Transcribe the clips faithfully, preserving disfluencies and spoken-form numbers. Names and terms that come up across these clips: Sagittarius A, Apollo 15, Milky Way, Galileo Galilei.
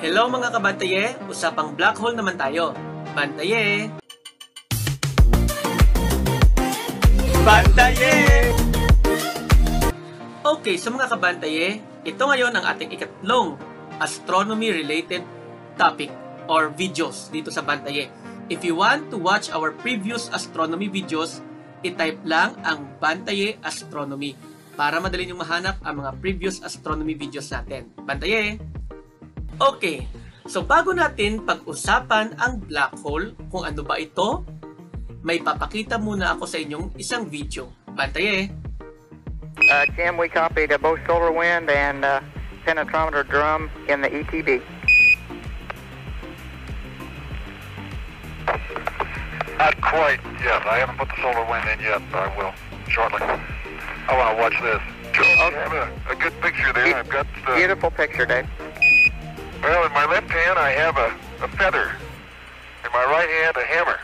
Hello mga kabantaye! Usapang black hole naman tayo. Bantaye! Bantaye! Okay, so mga kabantaye, ito ngayon ang ating ikatlong astronomy-related topic or videos dito sa Bantaye. If you want to watch our previous astronomy videos, i-type lang ang Bantaye Astronomy para madali niyong mahanap ang mga previous astronomy videos natin. Bantaye! Okay, so bago natin pag-usapan ang black hole, kung ano ba ito, may papakita muna ako sa inyong isang video. Bantaye! Uh, Jim, we copied both solar wind and uh, penetrometer drum in the E T B. Not quite yet. I haven't put the solar wind in yet, but I will shortly. I want to watch this. I have a, a good picture there. I've got the... Beautiful picture, Dave. Well, in my left hand, I have a, a feather. In my right hand, a hammer.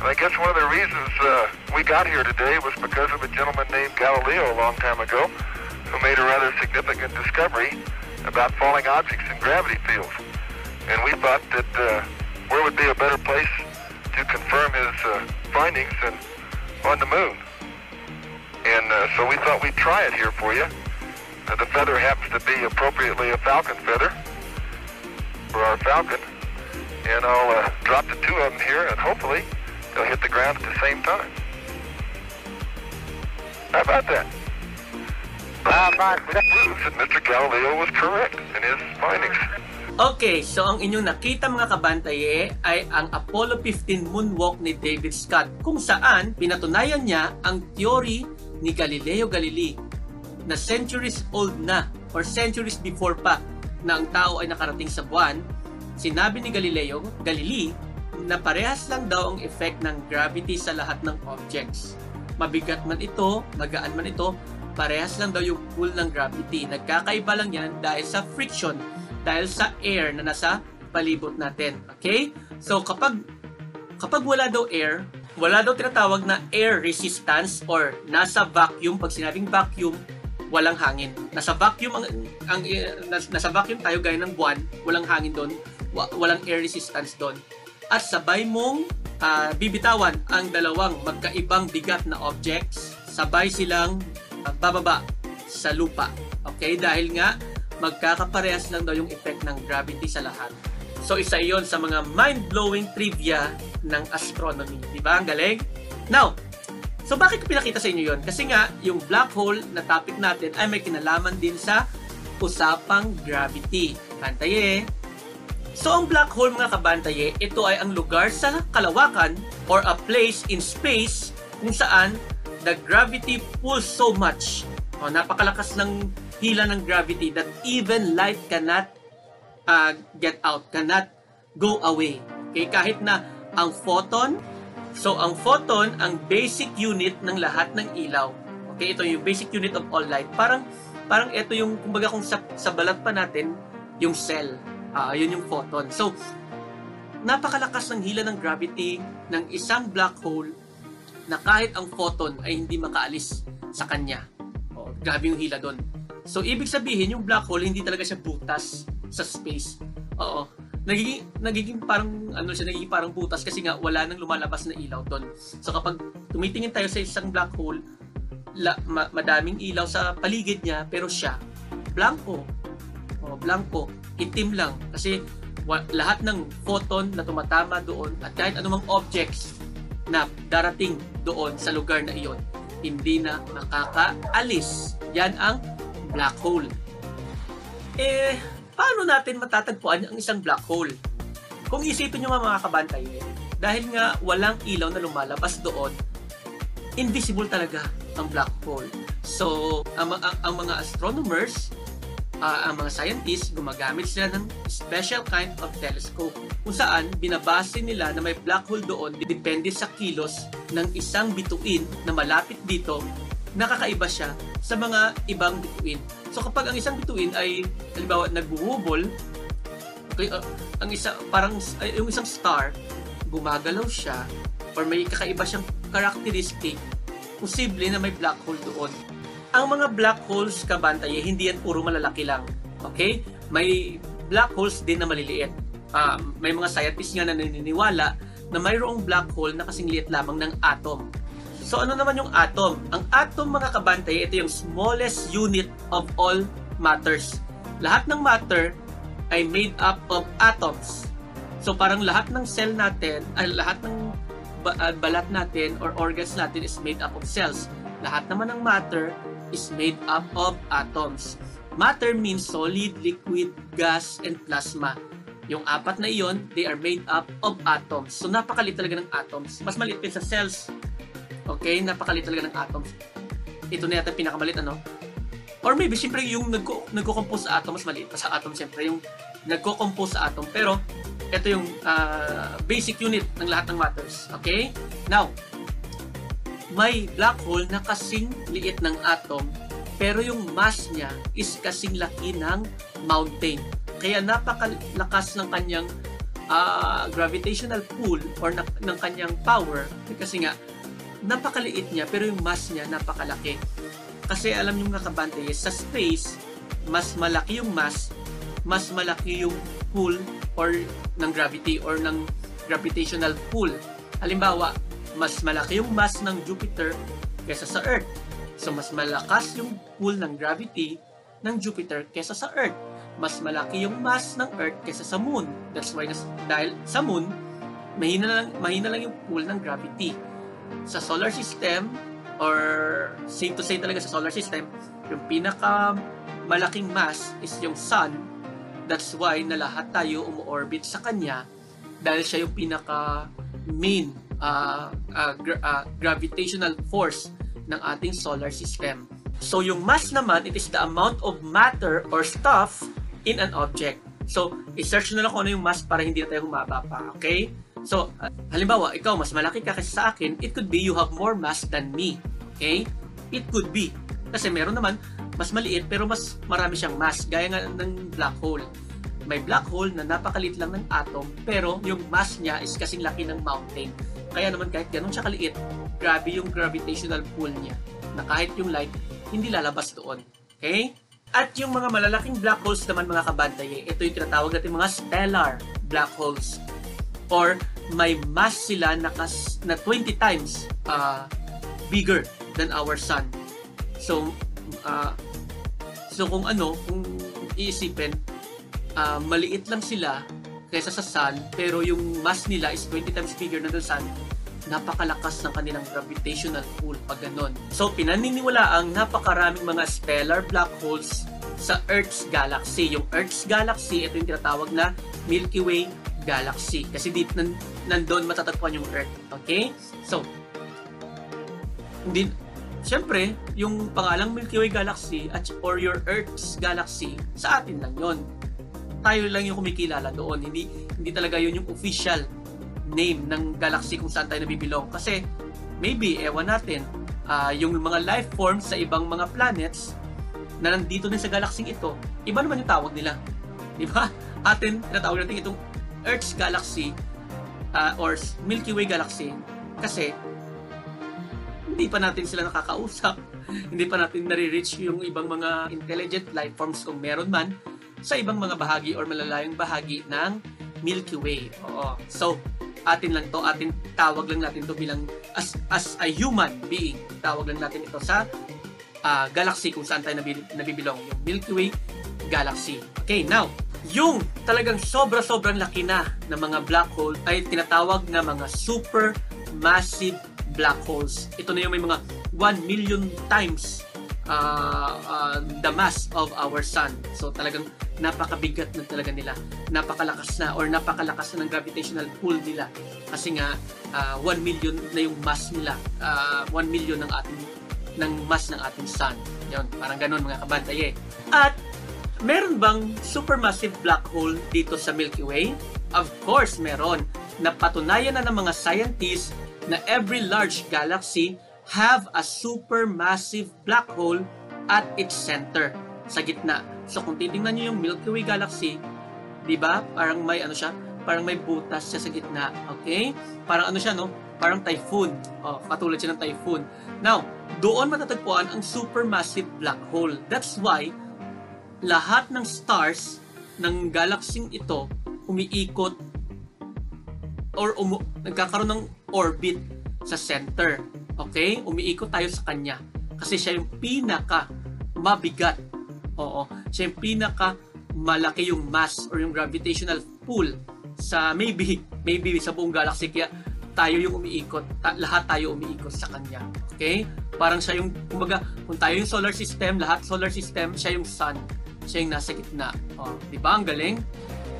And I guess one of the reasons uh, we got here today was because of a gentleman named Galileo a long time ago who made a rather significant discovery about falling objects in gravity fields. And we thought that uh, where would be a better place to confirm his uh, findings than on the moon. And uh, so we thought we'd try it here for you. Uh, the feather happens to be appropriately a falcon feather for our falcon. And I'll uh, drop the two of them here and hopefully they'll hit the ground at the same time. How about that? Mister Galileo was correct in his findings. Okay, so ang inyong nakita mga kabantaye ay ang Apollo fifteen moonwalk ni David Scott, kung saan pinatunayan niya ang theory ni Galileo Galilei na centuries old na or centuries before pa na ang tao ay nakarating sa buwan. Sinabi ni Galileo Galilei na parehas lang daw ang effect ng gravity sa lahat ng objects. Mabigat man ito, magaan man ito, parehas lang daw yung pull ng gravity. Nagkakaiba lang yan dahil sa friction, dahil sa air na nasa palibot natin. Okay? So kapag kapag wala daw air, wala daw tinatawag na air resistance or nasa vacuum. Pag sinabing vacuum, walang hangin. Nasa vacuum ang, ang nasa vacuum tayo gaya ng buwan, walang hangin doon, walang air resistance doon. At sabay mong uh, bibitawan ang dalawang magkaibang bigat na objects, sabay silang uh, bababa sa lupa. Okay? Dahil nga, magkakaparehas lang daw yung effect ng gravity sa lahat. So, isa yon sa mga mind-blowing trivia ng astronomy. Diba? Ang galing? Now, so bakit ko pinakita sa inyo yon? Kasi nga, yung black hole na topic natin ay may kinalaman din sa usapang gravity. Bantaye! So, ang black hole mga kabantaye, ito ay ang lugar sa kalawakan or a place in space kung saan the gravity pulls so much. O, napakalakas ng hila ng gravity that even light cannot uh, get out, cannot go away. Okay, kahit na ang photon, so ang photon, ang basic unit ng lahat ng ilaw. Okay, ito yung basic unit of all light. Parang, parang ito yung, kumbaga kung sa, sa balat pa natin, yung cell. Ah, yun yung photon. So, napakalakas ng hila ng gravity ng isang black hole na kahit ang photon ay hindi makaalis sa kanya. O, grabe yung hila doon. So, ibig sabihin, yung black hole, hindi talaga siya butas sa space. Oo. Nagiging, nagiging parang, ano siya, nagiging parang butas kasi nga wala nang lumalabas na ilaw doon. So, kapag tumitingin tayo sa isang black hole, la, ma, madaming ilaw sa paligid niya, pero siya, blanco. O, blanco. Itim lang kasi lahat ng photon na tumatama doon at kahit anumang objects na darating doon sa lugar na iyon, hindi na makakaalis. Yan ang black hole. Eh, paano natin matatagpuan ang isang black hole? Kung isipin nyo mga kabantay, dahil nga walang ilaw na lumalabas doon, invisible talaga ang black hole. So, ang, ang, ang mga astronomers, Uh, ang mga scientists, gumagamit sila ng special kind of telescope kung saan binabase nila na may black hole doon depende sa kilos ng isang bituin na malapit dito, nakakaiba siya sa mga ibang bituin. So kapag ang isang bituin ay halimbawa nagbuhubol, okay, uh, ang isa, parang uh, yung isang star, gumagalaw siya or may kakaiba siyang characteristic, posible na may black hole doon. Ang mga black holes kabantaye, hindi yan puro malalaki lang. Okay? May black holes din na maliliit. Uh, may mga scientists nga na naniniwala na mayroong black hole na kasing liit lamang ng atom. So ano naman yung atom? Ang atom, mga kabantay, ito yung smallest unit of all matters. Lahat ng matter ay made up of atoms. So parang lahat ng cell natin, uh, lahat ng ba uh, balat natin or organs natin is made up of cells. Lahat naman ng matter is made up of atoms. Matter means solid, liquid, gas, and plasma. Yung apat na iyon, they are made up of atoms. So napakaliit talaga ng atoms. Mas maliit pa sa cells. Okay, napakaliit talaga ng atoms. Ito na yata pinakamalit, ano? Or maybe, siyempre, yung nagko, nagko-compose sa atom, mas maliit pa sa atom, siyempre, yung nagko-compose sa atom. Pero, ito yung uh, basic unit ng lahat ng matters. Okay? Now, may black hole na kasing liit ng atom, pero yung mass niya is kasing laki ng mountain. Kaya napakalakas ng kanyang uh, gravitational pull or na, ng kanyang power, kasi nga, napakaliit niya pero yung mass niya napakalaki. Kasi alam niyo mga kabante, sa space, mas malaki yung mass, mas malaki yung pull or ng gravity or ng gravitational pull. Halimbawa, mas malaki yung mass ng Jupiter kaysa sa Earth. So mas malakas yung pull ng gravity ng Jupiter kaysa sa Earth. Mas malaki yung mass ng Earth kaysa sa Moon. That's why dahil sa Moon, mahina lang mahina lang yung pull ng gravity. Sa solar system, or safe to say talaga sa solar system, yung pinaka malaking mass is yung sun. That's why na lahat tayo umu-orbit sa kanya dahil siya yung pinaka main uh, uh, gra uh, gravitational force ng ating solar system. So yung mass naman, it is the amount of matter or stuff in an object. So i-search na lang kung ano yung mass para hindi na tayo humaba pa, okay? So, uh, halimbawa, ikaw, mas malaki ka kasi sa akin, it could be you have more mass than me. Okay? It could be. Kasi meron naman, mas maliit, pero mas marami siyang mass. Gaya nga ng black hole. May black hole na napakaliit lang ng atom, pero yung mass niya is kasing laki ng mountain. Kaya naman kahit ganun siya kaliit, grabe yung gravitational pull niya. Na kahit yung light, hindi lalabas doon. Okay? At yung mga malalaking black holes naman, mga kabantay, ito yung tinatawag natin mga stellar black holes. Or may mass sila na, kas, na twenty times uh, bigger than our sun. So, uh, so kung ano, kung iisipin, uh, maliit lang sila kaysa sa sun, pero yung mass nila is twenty times bigger than the sun, napakalakas ng kanilang gravitational pull pag ganun. So, pinaniniwala ang napakaraming mga stellar black holes sa Earth's galaxy. Yung Earth's galaxy, ito yung tinatawag na Milky Way galaxy. Kasi dito nandoon matatagpuan yung Earth. Okay? So, hindi, syempre, yung pangalang Milky Way galaxy at or your Earth's galaxy, sa atin lang yon. Tayo lang yung kumikilala doon. Hindi, hindi talaga yun yung official name ng galaxy kung saan tayo nabibilong. Kasi, maybe, ewan natin, uh, yung mga life forms sa ibang mga planets na nandito din sa galaxy ito, iba naman yung tawag nila. Diba? Atin, natawag natin itong Earth's galaxy uh, or Milky Way galaxy kasi hindi pa natin sila nakakausap, hindi pa natin nare-reach yung ibang mga intelligent life forms kung meron man sa ibang mga bahagi or malalayong bahagi ng Milky Way. Oo. So, atin lang to, atin tawag lang natin to bilang as, as a human being, tawag lang natin ito sa uh, galaxy kung saan tayo nabibilong, yung Milky Way galaxy. Okay, now yung talagang sobra-sobrang laki na ng mga black hole ay tinatawag na mga super massive black holes. Ito na yung may mga one million times uh, uh, the mass of our sun. So talagang napakabigat na talaga nila. Napakalakas na or napakalakas na ng gravitational pull nila. Kasi nga uh, one million na yung mass nila. Uh, one million ng ating ng mass ng ating sun. Yun, parang ganun mga kabantay eh. At meron bang supermassive black hole dito sa Milky Way? Of course, meron. Napatunayan na ng mga scientists na every large galaxy have a supermassive black hole at its center, sa gitna. So kung titingnan niyo yung Milky Way galaxy, 'di ba? Parang may ano siya, parang may butas siya sa gitna, okay? Parang ano siya, no? Parang typhoon. Oh, katulad siya ng typhoon. Now, doon matatagpuan ang supermassive black hole. That's why lahat ng stars ng galaxy ito umiikot or umu- nagkakaroon ng orbit sa center. Okay? Umiikot tayo sa kanya. Kasi siya yung pinaka mabigat. Oo. Siya yung pinaka malaki yung mass or yung gravitational pull sa maybe, maybe sa buong galaxy. Kaya tayo yung umiikot. Ta- lahat tayo umiikot sa kanya. Okay? Parang siya yung, kumbaga, kung tayo yung solar system, lahat solar system, siya yung sun. Siya yung nasa gitna. O, diba? Ang galing.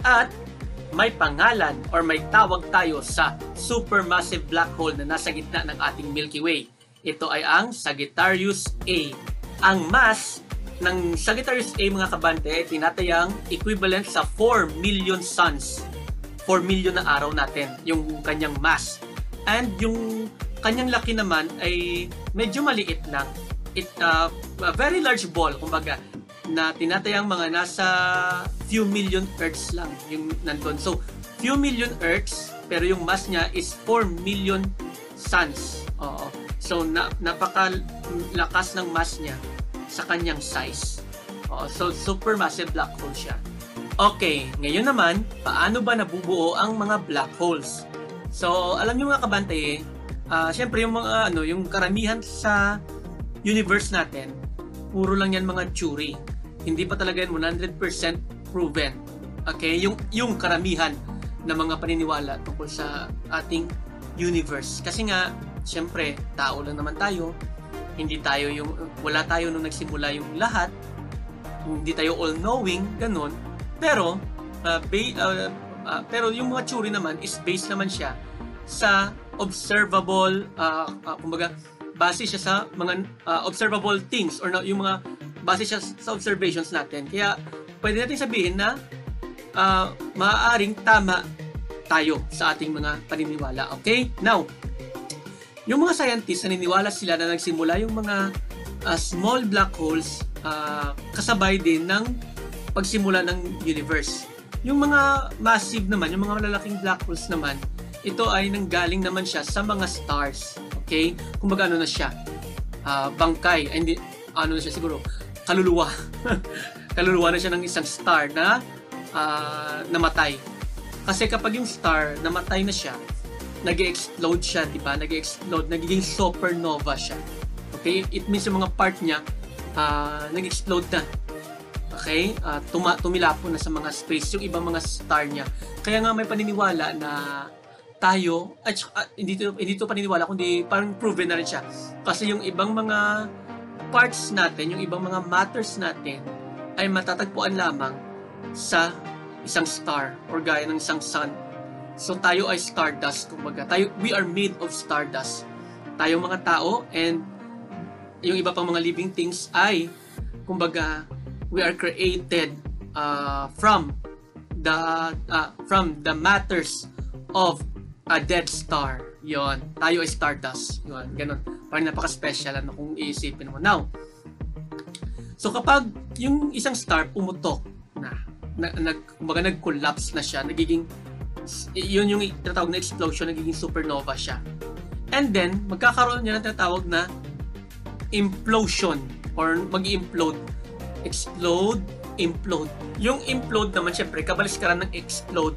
At may pangalan or may tawag tayo sa supermassive black hole na nasa gitna ng ating Milky Way. Ito ay ang Sagittarius A. Ang mass ng Sagittarius A, mga kabante, ay tinatayang equivalent sa four million suns. four million na araw natin, yung kanyang mass. And yung kanyang laki naman ay medyo maliit lang. It, uh, a very large ball, kumbaga, na tinatayang mga nasa few million Earths lang yung nandun. So, few million Earths, pero yung mass niya is four million suns. Oo. So, na, napakalakas ng mass niya sa kanyang size. Oo. So, supermassive black hole siya. Okay, ngayon naman, paano ba nabubuo ang mga black holes? So, alam niyo mga kabante, uh, siyempre yung mga, ano, yung karamihan sa universe natin, puro lang yan mga theory. Hindi pa talaga yan one hundred percent proven. Okay, yung yung karamihan na mga paniniwala tungkol sa ating universe. Kasi nga, siyempre, tao lang naman tayo. Hindi tayo yung wala tayo nung nagsimula yung lahat. Hindi tayo all-knowing, ganun. Pero uh, ba, uh, uh, pero yung mga theory naman is based naman siya sa observable, uh, uh, kumbaga, base siya sa mga uh, observable things or na, yung mga base siya sa observations natin. Kaya, pwede natin sabihin na uh, maaaring tama tayo sa ating mga paniniwala. Okay? Now, yung mga scientists, naniniwala sila na nagsimula yung mga uh, small black holes uh, kasabay din ng pagsimula ng universe. Yung mga massive naman, yung mga malalaking black holes naman, ito ay nanggaling naman siya sa mga stars. Okay? Kumbaga ano na siya? Uh, bangkay. Ay, hindi, ano na siya siguro, kaluluwa. Kaluluwa na siya ng isang star na uh, namatay. Kasi kapag yung star namatay na siya, nag-explode siya, di ba? Nag-explode, nagiging supernova siya. Okay? It means yung mga part niya uh, nag-explode na. Okay? Uh, tuma- tumilapo na sa mga space yung ibang mga star niya. Kaya nga may paniniwala na tayo, at uh, hindi to, hindi to paniniwala kundi parang proven na rin siya. Kasi yung ibang mga parts natin, yung ibang mga matters natin ay matatagpuan lamang sa isang star or gaya ng isang sun. So tayo ay stardust, kumbaga. Tayo, we are made of stardust. Tayong mga tao and yung iba pang mga living things ay, kumbaga, we are created uh, from the uh, from the matters of a dead star. Yon, tayo ay stardust. Yon, ganun. Parang napaka-special ano kung iisipin mo. Now, so kapag yung isang star pumutok na, na, na kumbaga nag-collapse na siya, nagiging, yun yung tinatawag na explosion, nagiging supernova siya. And then, magkakaroon niya ng tinatawag na implosion or mag-implode. Explode, implode. Yung implode naman, syempre, kabaligtaran ng explode.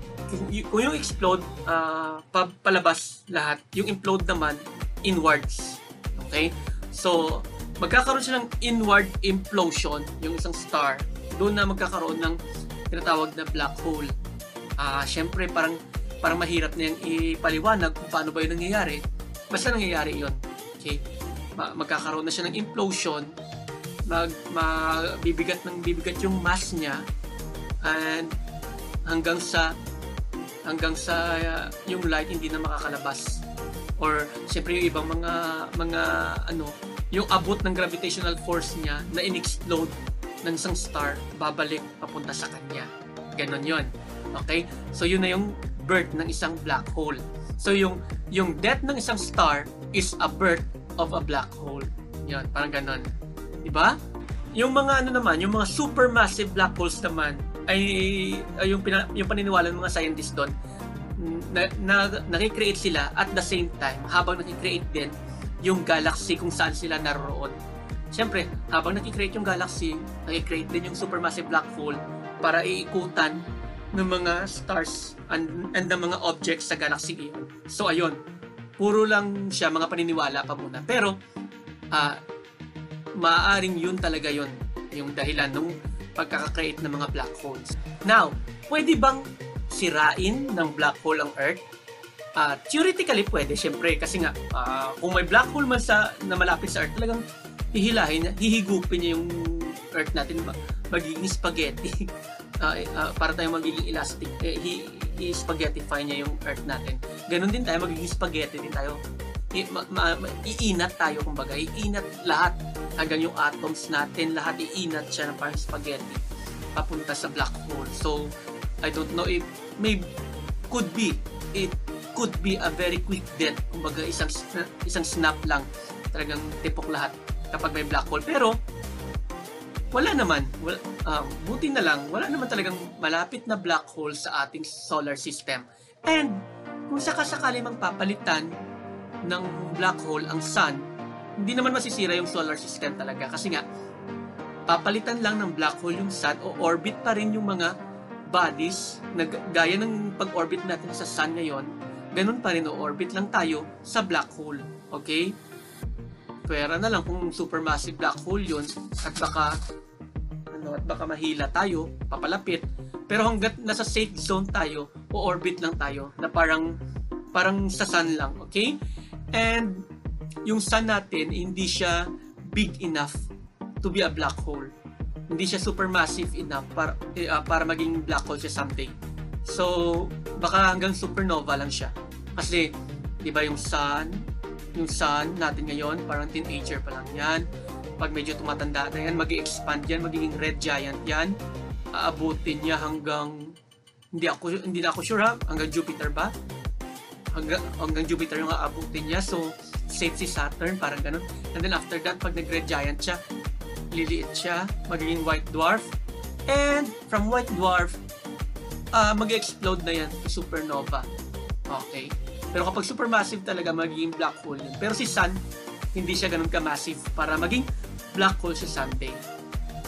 Kung yung explode, uh, palabas lahat. Yung implode naman, inwards. Okay? So, magkakaroon siya ng inward implosion, yung isang star. Doon na magkakaroon ng tinatawag na black hole. Uh, Siyempre, parang, parang mahirap na yung ipaliwanag kung paano ba yun nangyayari. Basta nangyayari yun. Okay? Magkakaroon na siya ng implosion. Mag, mabibigat ng bibigat yung mass niya. And hanggang sa hanggang sa uh, yung light hindi na makakalabas or syempre yung ibang mga mga ano yung abot ng gravitational force niya na in-explode ng isang star babalik papunta sa kanya, ganon yon. Okay, so yun na yung birth ng isang black hole. So yung yung death ng isang star is a birth of a black hole. Yon, parang ganon, di ba? Yung mga ano naman, yung mga supermassive black holes naman ay, ay yung, pina, yung paniniwala ng mga scientists doon na, na nakikreate sila at the same time habang nakikreate din yung galaxy kung saan sila naroon. Siyempre, habang nakikreate yung galaxy, nakikreate din yung supermassive black hole para iikutan ng mga stars and, and ng mga objects sa galaxy iyon. So ayun, puro lang siya mga paniniwala pa muna. Pero uh, maaaring yun talaga yun, yung dahilan ng pagkakakreate ng mga black holes. Now, pwede bang sirain ng black hole ang Earth? Uh, theoretically pwede, syempre, kasi nga uh, kung may black hole man sa, na malapit sa Earth, talagang hihilahin, hihigupin niya yung Earth natin, magiging spaghetti. Uh, uh, para tayo magiging elastic, eh, i-spaghettify niya yung Earth natin. Ganon din tayo, magiging spaghetti din tayo. I, ma, ma, ma, iinat tayo, kumbaga, iinat lahat, hanggang yung atoms natin, lahat iinat siya ng parang spaghetti papunta sa black hole. So, I don't know if, may, could be, it could be a very quick death, kumbaga, isang, isang snap lang, talagang tipok lahat kapag may black hole. Pero wala naman, wala, uh, buti na lang, wala naman talagang malapit na black hole sa ating solar system. And kung sakasakali mang papalitan ng black hole ang sun, hindi naman masisira yung solar system talaga. Kasi nga, papalitan lang ng black hole yung sun, o orbit pa rin yung mga bodies, na, gaya ng pag-orbit natin sa sun ngayon, ganun pa rin, o orbit lang tayo sa black hole. Okay? Pwera na lang kung supermassive black hole yun, at baka ano, at baka mahila tayo, papalapit. Pero hanggat nasa safe zone tayo, o orbit lang tayo, na parang parang sa sun lang, okay? And yung sun natin, hindi siya big enough to be a black hole. Hindi siya supermassive enough para, uh, para maging black hole siya someday. So, baka hanggang supernova lang siya. Kasi, di ba yung sun, yung sun natin ngayon, parang teenager pa lang yan. Pag medyo tumatanda na yan, mag-expand yan, magiging red giant yan. Aabutin niya hanggang, hindi ako, hindi na ako sure ha, hanggang Jupiter ba? Hanggang, hanggang Jupiter yung aabutin niya. So, safe si Saturn, parang ganun. And then after that, pag nag-red giant siya, liliit siya, magiging white dwarf. And from white dwarf, uh, mag-explode na yan, supernova. Okay. Pero kapag supermassive talaga, magiging black hole yun. Pero si sun, hindi siya ganun ka-massive para maging black hole si Sunday.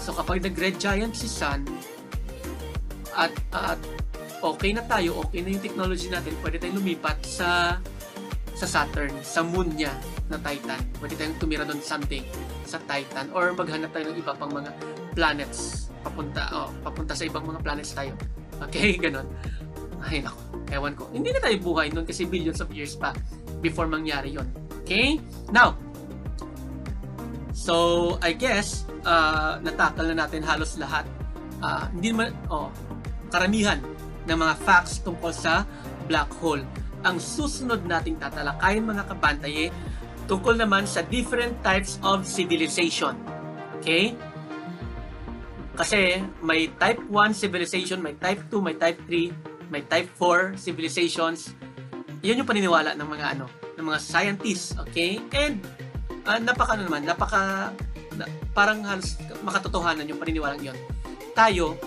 So kapag nag-red giant si sun, at, at okay na tayo, okay na yung technology natin, pwede tayong lumipat sa, sa Saturn, sa moon niya na Titan. Pwede tayong tumira doon someday sa Titan, or maghanap tayo ng iba pang mga planets. Papunta, oh, papunta sa ibang mga planets tayo. Okay, ganun. Ay, naku. Ewan ko. Hindi na tayo buhay nun kasi billions of years pa before mangyari yon. Okay? Now, so, I guess, uh, natakal na natin halos lahat. Uh, hindi naman, oh, karamihan ng mga facts tungkol sa black hole. Ang susunod nating tatalakayin, mga kabantaye, tungkol naman sa different types of civilization. Okay? Kasi may type one civilization, may type two, may type three, may type four civilizations. Yun yung paniniwala ng mga ano, ng mga scientists, okay? And uh, napaka ano naman, napaka na, parang halos makatotohanan yung paniniwalang yun. Tayo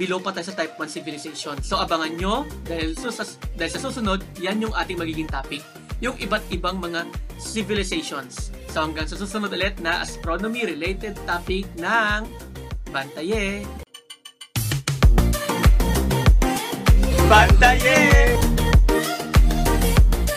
below pa tayo sa type one civilization. So abangan nyo dahil, sus, dahil sa susunod, yan yung ating magiging topic, yung iba't ibang mga civilizations. So hanggang sa susunod ulit na astronomy related topic ng Bantaye. Bantaye!